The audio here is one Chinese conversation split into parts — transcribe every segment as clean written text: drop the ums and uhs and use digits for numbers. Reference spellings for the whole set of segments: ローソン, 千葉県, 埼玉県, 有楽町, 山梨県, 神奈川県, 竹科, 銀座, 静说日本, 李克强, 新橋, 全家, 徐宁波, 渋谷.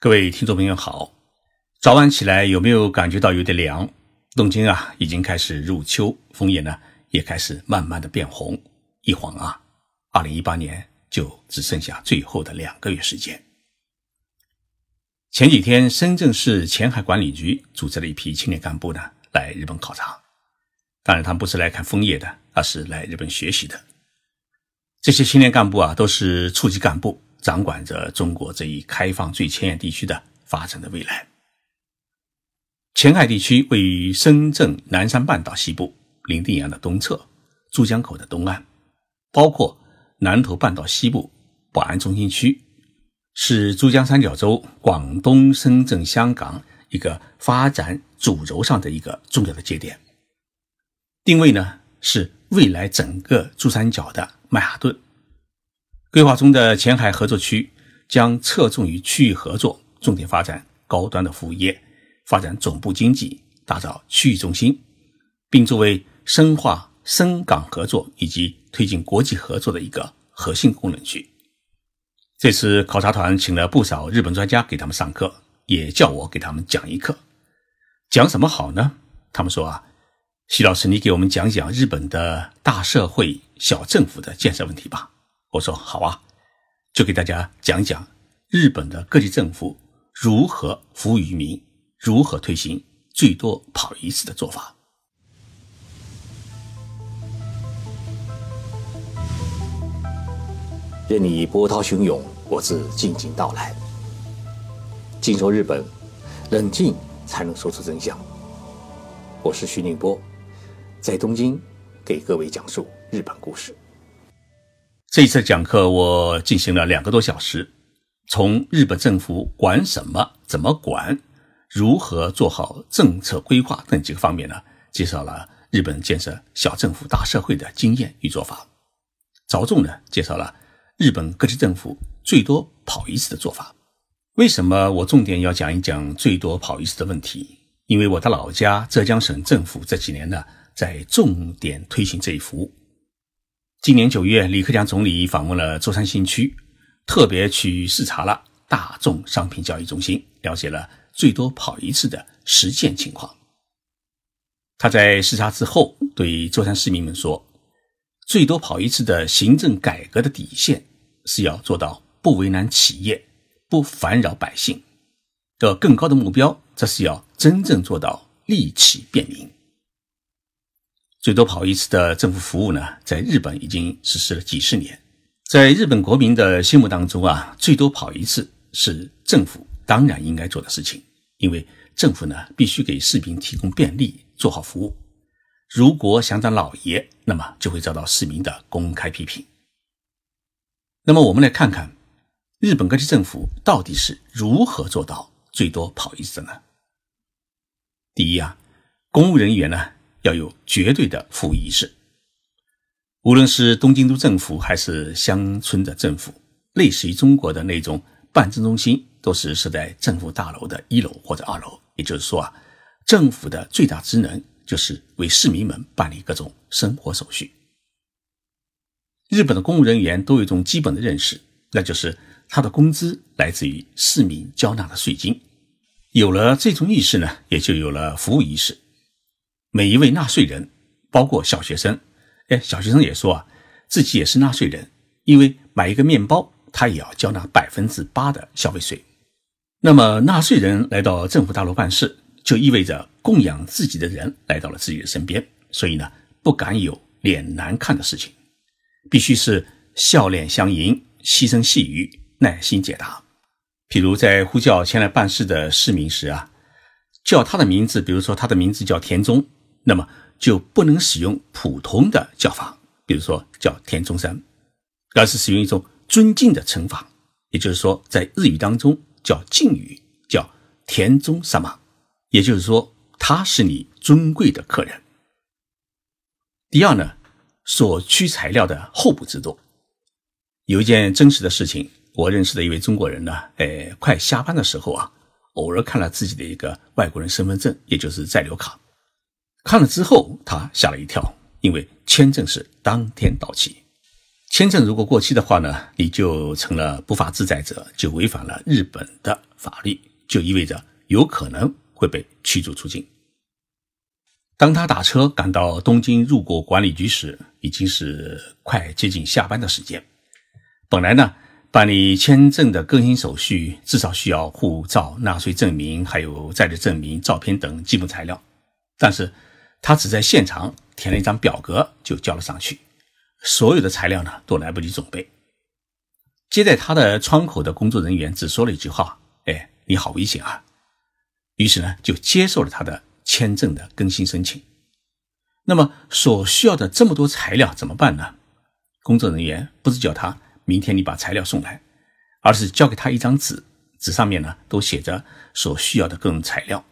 各位听众朋友好，早晚起来有没有感觉到有点凉？东京啊已经开始入秋，枫叶呢也开始慢慢的变红。一晃啊，2018年就只剩下最后的2个月时间。前几天深圳市前海管理局组织了一批青年干部呢来日本考察。当然他们不是来看枫叶的，而是来日本学习的。这些青年干部啊都是处级干部，掌管着中国这一开放最前沿地区的发展的未来。前海地区位于深圳南山半岛西部、伶仃洋的东侧、珠江口的东岸，包括南头半岛西部、宝安中心区，是珠江三角洲、广东、深圳、香港一个发展主轴上的一个重要的节点。定位呢是未来整个珠三角的曼哈顿。规划中的前海合作区将侧重于区域合作，重点发展高端的服务业，发展总部经济，打造区域中心，并作为深化深港合作以及推进国际合作的一个核心功能区。这次考察团请了不少日本专家给他们上课，也叫我给他们讲一课。讲什么好呢？他们说啊，徐老师，你给我们讲讲日本的大社会小政府的建设问题吧。我说好啊，就给大家讲讲日本的各级政府如何服务于民，如何推行最多跑一次的做法。任你波涛汹涌，我自静静到来。静说日本，冷静才能说出真相。我是徐宁波，在东京给各位讲述日本故事。这一次讲课我进行了2个多小时，从日本政府管什么、怎么管、如何做好政策规划等几个方面呢，介绍了日本建设小政府大社会的经验与做法，着重呢介绍了日本各级政府最多跑一次的做法。为什么我重点要讲一讲最多跑一次的问题？因为我的老家浙江省政府这几年呢在重点推行这一服务。今年9月，李克强总理访问了舟山新区，特别去视察了大众商品交易中心，了解了最多跑一次的实践情况。他在视察之后对舟山市民们说，最多跑一次的行政改革的底线是要做到不为难企业，不烦扰百姓，的更高的目标则是要真正做到利企便民。最多跑一次的政府服务呢，在日本已经实施了几十年。在日本国民的心目当中啊，最多跑一次是政府当然应该做的事情，因为政府呢必须给市民提供便利，做好服务。如果想当老爷，那么就会遭到市民的公开批评。那么我们来看看日本各级政府到底是如何做到最多跑一次的呢？第一啊，公务人员呢要有绝对的服务意识。无论是东京都政府还是乡村的政府，类似于中国的那种办政中心都是设在政府大楼的1楼或者2楼。也就是说啊，政府的最大职能就是为市民们办理各种生活手续。日本的公务人员都有一种基本的认识，那就是他的工资来自于市民交纳的税金。有了这种意识呢，也就有了服务意识。每一位纳税人，包括小学生，小学生也说啊，自己也是纳税人，因为买一个面包，他也要交纳 8% 的消费税。那么纳税人来到政府大楼办事，就意味着供养自己的人来到了自己的身边，所以呢，不敢有脸难看的事情，必须是笑脸相迎，细声细语，耐心解答。譬如在呼叫前来办事的市民时啊，叫他的名字，比如说他的名字叫田中，那么就不能使用普通的叫法，比如说叫田中山，而是使用一种尊敬的称法，也就是说在日语当中叫敬语，叫田中様，也就是说他是你尊贵的客人。第二呢，所需材料的候补制度。有一件真实的事情，我认识的一位中国人呢，快下班的时候啊，偶尔看了自己的一个外国人身份证，也就是在留卡。看了之后他吓了一跳，因为签证是当天到期。签证如果过期的话呢，你就成了不法制裁者，就违反了日本的法律，就意味着有可能会被驱逐出境。当他打车赶到东京入国管理局时，已经是快接近下班的时间。本来呢，办理签证的更新手续至少需要护照、纳税证明还有在日证明、照片等基本材料，但是他只在现场填了一张表格就交了上去，所有的材料呢都来不及准备。接待他的窗口的工作人员只说了一句话：哎，你好危险啊。于是呢就接受了他的签证的更新申请。那么所需要的这么多材料怎么办呢？工作人员不是叫他明天你把材料送来，而是交给他一张纸，纸上面呢都写着所需要的各种材料。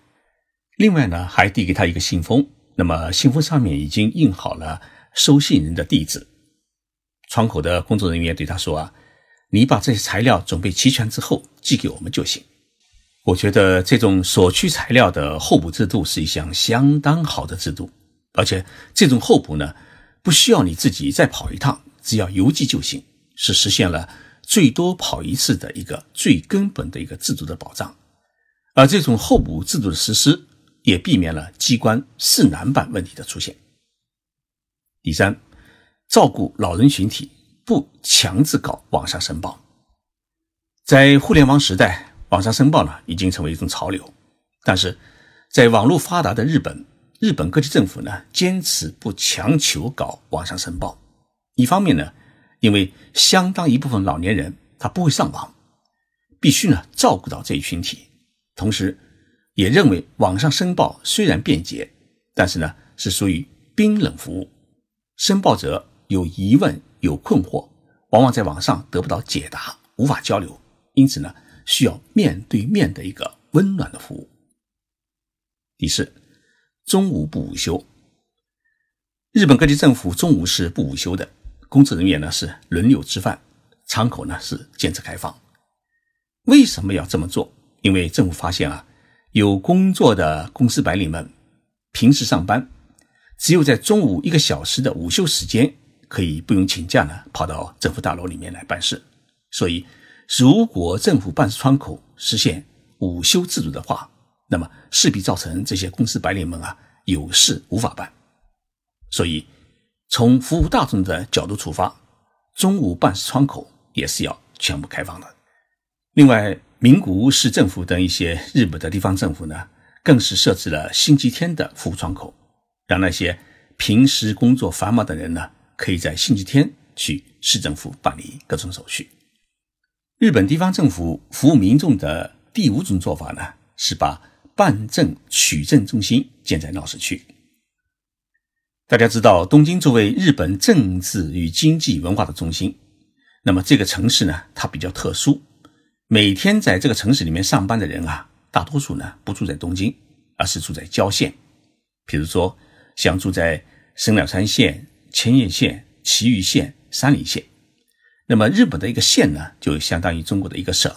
另外呢还递给他一个信封，那么信封上面已经印好了收信人的地址。窗口的工作人员对他说啊，你把这些材料准备齐全之后寄给我们就行。我觉得这种所需材料的候补制度是一项相当好的制度，而且这种候补呢，不需要你自己再跑一趟，只要邮寄就行，是实现了最多跑一次的一个最根本的一个制度的保障。而这种候补制度的实施，也避免了机关事难办问题的出现。第三，照顾老人群体，不强制搞网上申报。在互联网时代，网上申报呢已经成为一种潮流，但是在网络发达的日本各地政府呢坚持不强求搞网上申报。一方面呢，因为相当一部分老年人他不会上网，必须呢照顾到这一群体，同时也认为网上申报虽然便捷，但是呢是属于冰冷服务，申报者有疑问有困惑，往往在网上得不到解答，无法交流，因此呢需要面对面的一个温暖的服务。第四，中午不午休。日本各地政府中午是不午休的，工作人员呢是轮流吃饭，窗口呢是坚持开放。为什么要这么做？因为政府发现啊，有工作的公司白领们平时上班，只有在中午1个小时的午休时间可以不用请假呢跑到政府大楼里面来办事。所以如果政府办事窗口实现午休制度的话，那么势必造成这些公司白领们啊有事无法办。所以从服务大众的角度出发，中午办事窗口也是要全部开放的。另外，名古屋市政府等一些日本的地方政府呢，更是设置了星期天的服务窗口，让那些平时工作繁忙的人呢可以在星期天去市政府办理各种手续。日本地方政府服务民众的第5种做法呢，是把办证取证中心建在闹市区。大家知道东京作为日本政治与经济文化的中心，那么这个城市呢它比较特殊，每天在这个城市里面上班的人啊，大多数呢不住在东京，而是住在郊县，比如说像住在神奈川县、千叶县、埼玉县、山梨县。那么日本的一个县呢就相当于中国的一个省，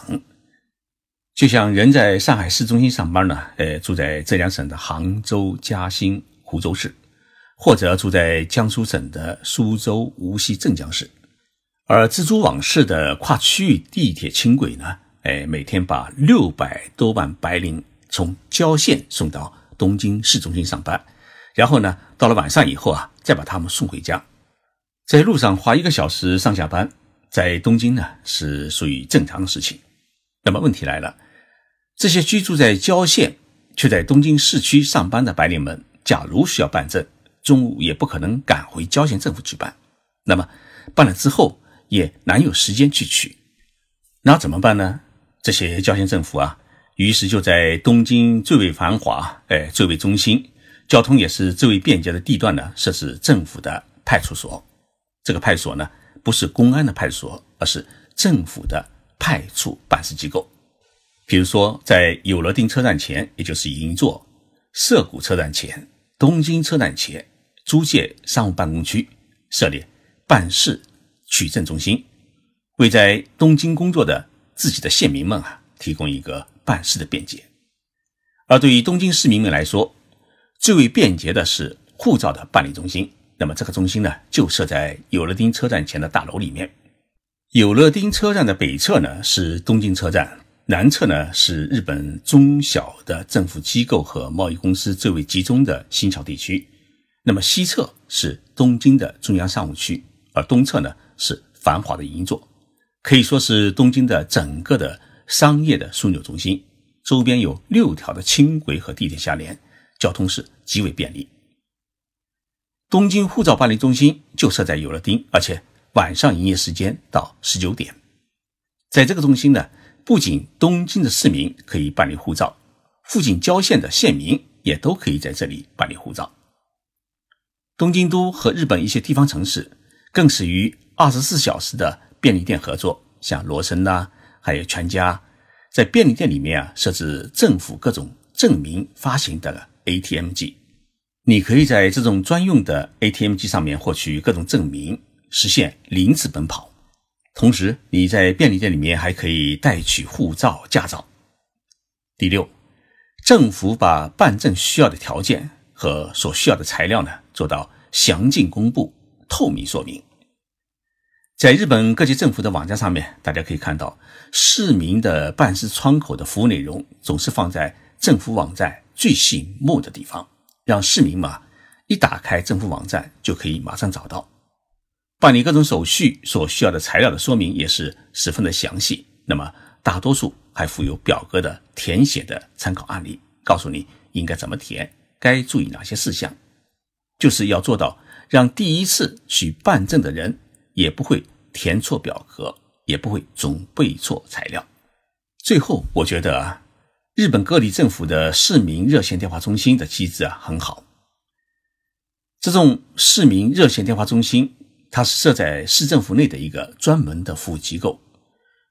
就像人在上海市中心上班呢住在浙江省的杭州、嘉兴、湖州市，或者住在江苏省的苏州、无锡、镇江市。而蜘蛛网式的跨区域地铁轻轨呢每天把600多万白领从郊县送到东京市中心上班，然后呢到了晚上以后啊再把他们送回家，在路上花1个小时上下班，在东京呢是属于正常的事情。那么问题来了，这些居住在郊县却在东京市区上班的白领们，假如需要办证，中午也不可能赶回郊县政府去办，那么办了之后也难有时间去取，那怎么办呢？这些郊县政府啊于是就在东京最为繁华最为中心、交通也是最为便捷的地段呢设置政府的派出所。这个派出所呢不是公安的派出所，而是政府的派出办事机构。比如说在有乐町车站前，也就是银座、涩谷车站前、东京车站前租界商务办公区设立办事取证中心，为在东京工作的自己的县民们啊提供一个办事的便捷。而对于东京市民们来说，最为便捷的是护照的办理中心，那么这个中心呢，就设在有乐町车站前的大楼里面。有乐町车站的北侧呢是东京车站，南侧呢是日本中小的政府机构和贸易公司最为集中的新桥地区，那么西侧是东京的中央商务区，而东侧呢是繁华的银座，可以说是东京的整个的商业的枢纽中心，周边有6条的轻轨和地铁相连，交通是极为便利。东京护照办理中心就设在有乐町，而且晚上营业时间到19点。在这个中心呢，不仅东京的市民可以办理护照，附近郊县的县民也都可以在这里办理护照。东京都和日本一些地方城市更是与24小时的便利店合作，像罗森啊，还有全家，在便利店里面啊设置政府各种证明发行的 ATM 机，你可以在这种专用的 ATM 机上面获取各种证明，实现零资本跑。同时你在便利店里面还可以带取护照、驾照。第6，政府把办证需要的条件和所需要的材料呢做到详尽公布、透明说明。在日本各级政府的网站上面，大家可以看到市民的办事窗口的服务内容总是放在政府网站最醒目的地方，让市民嘛一打开政府网站就可以马上找到。办理各种手续所需要的材料的说明也是十分的详细，那么大多数还附有表格的填写的参考案例，告诉你应该怎么填，该注意哪些事项，就是要做到让第一次去办证的人也不会填错表格，也不会总备错材料。最后我觉得啊，日本各地政府的市民热线电话中心的机制啊很好。这种市民热线电话中心它是设在市政府内的一个专门的服务机构。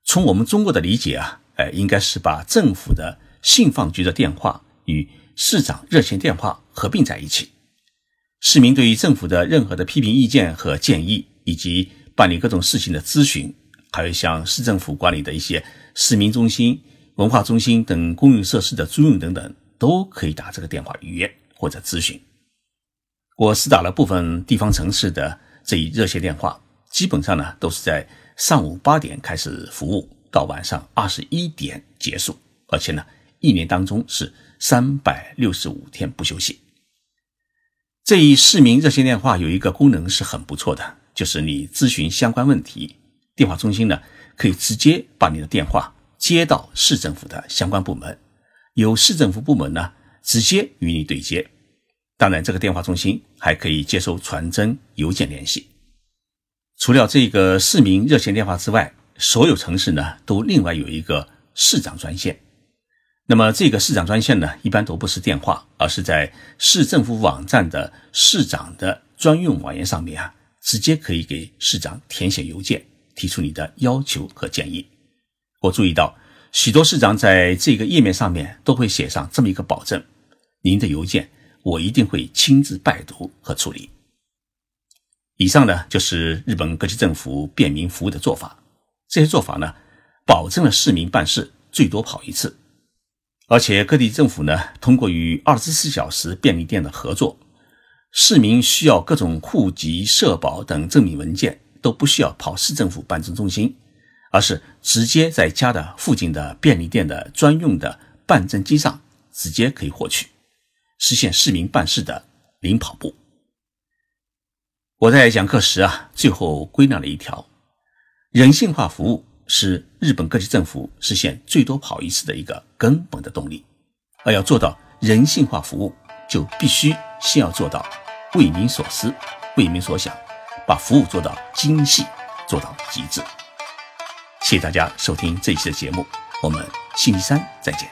从我们中国的理解啊，应该是把政府的信访局的电话与市长热线电话合并在一起。市民对于政府的任何的批评意见和建议，以及办理各种事情的咨询，还有像市政府管理的一些市民中心、文化中心等公用设施的租用等等，都可以打这个电话预约或者咨询。我试打了部分地方城市的这一热线电话，基本上呢都是在上午8点开始服务，到晚上21点结束，而且呢一年当中是365天不休息。这一市民热线电话有一个功能是很不错的，就是你咨询相关问题，电话中心呢可以直接把你的电话接到市政府的相关部门，由市政府部门呢直接与你对接。当然这个电话中心还可以接收传真、邮件联系。除了这个市民热线电话之外，所有城市呢都另外有一个市长专线。那么这个市长专线呢一般都不是电话，而是在市政府网站的市长的专用网页上面啊，直接可以给市长填写邮件，提出你的要求和建议。我注意到许多市长在这个页面上面都会写上这么一个保证，您的邮件我一定会亲自拜读和处理。以上呢就是日本各级政府便民服务的做法，这些做法呢保证了市民办事最多跑一次，而且各地政府呢通过与24小时便利店的合作，市民需要各种户籍、社保等证明文件都不需要跑市政府办证中心，而是直接在家的附近的便利店的专用的办证机上直接可以获取，实现市民办事的零跑步。我在讲课时啊，最后归纳了一条：人性化服务是日本各级政府实现最多跑一次的一个根本的动力，而要做到人性化服务，就必须先要做到为民所思、为民所想，把服务做到精细，做到极致。谢谢大家收听这一期的节目，我们星期三再见。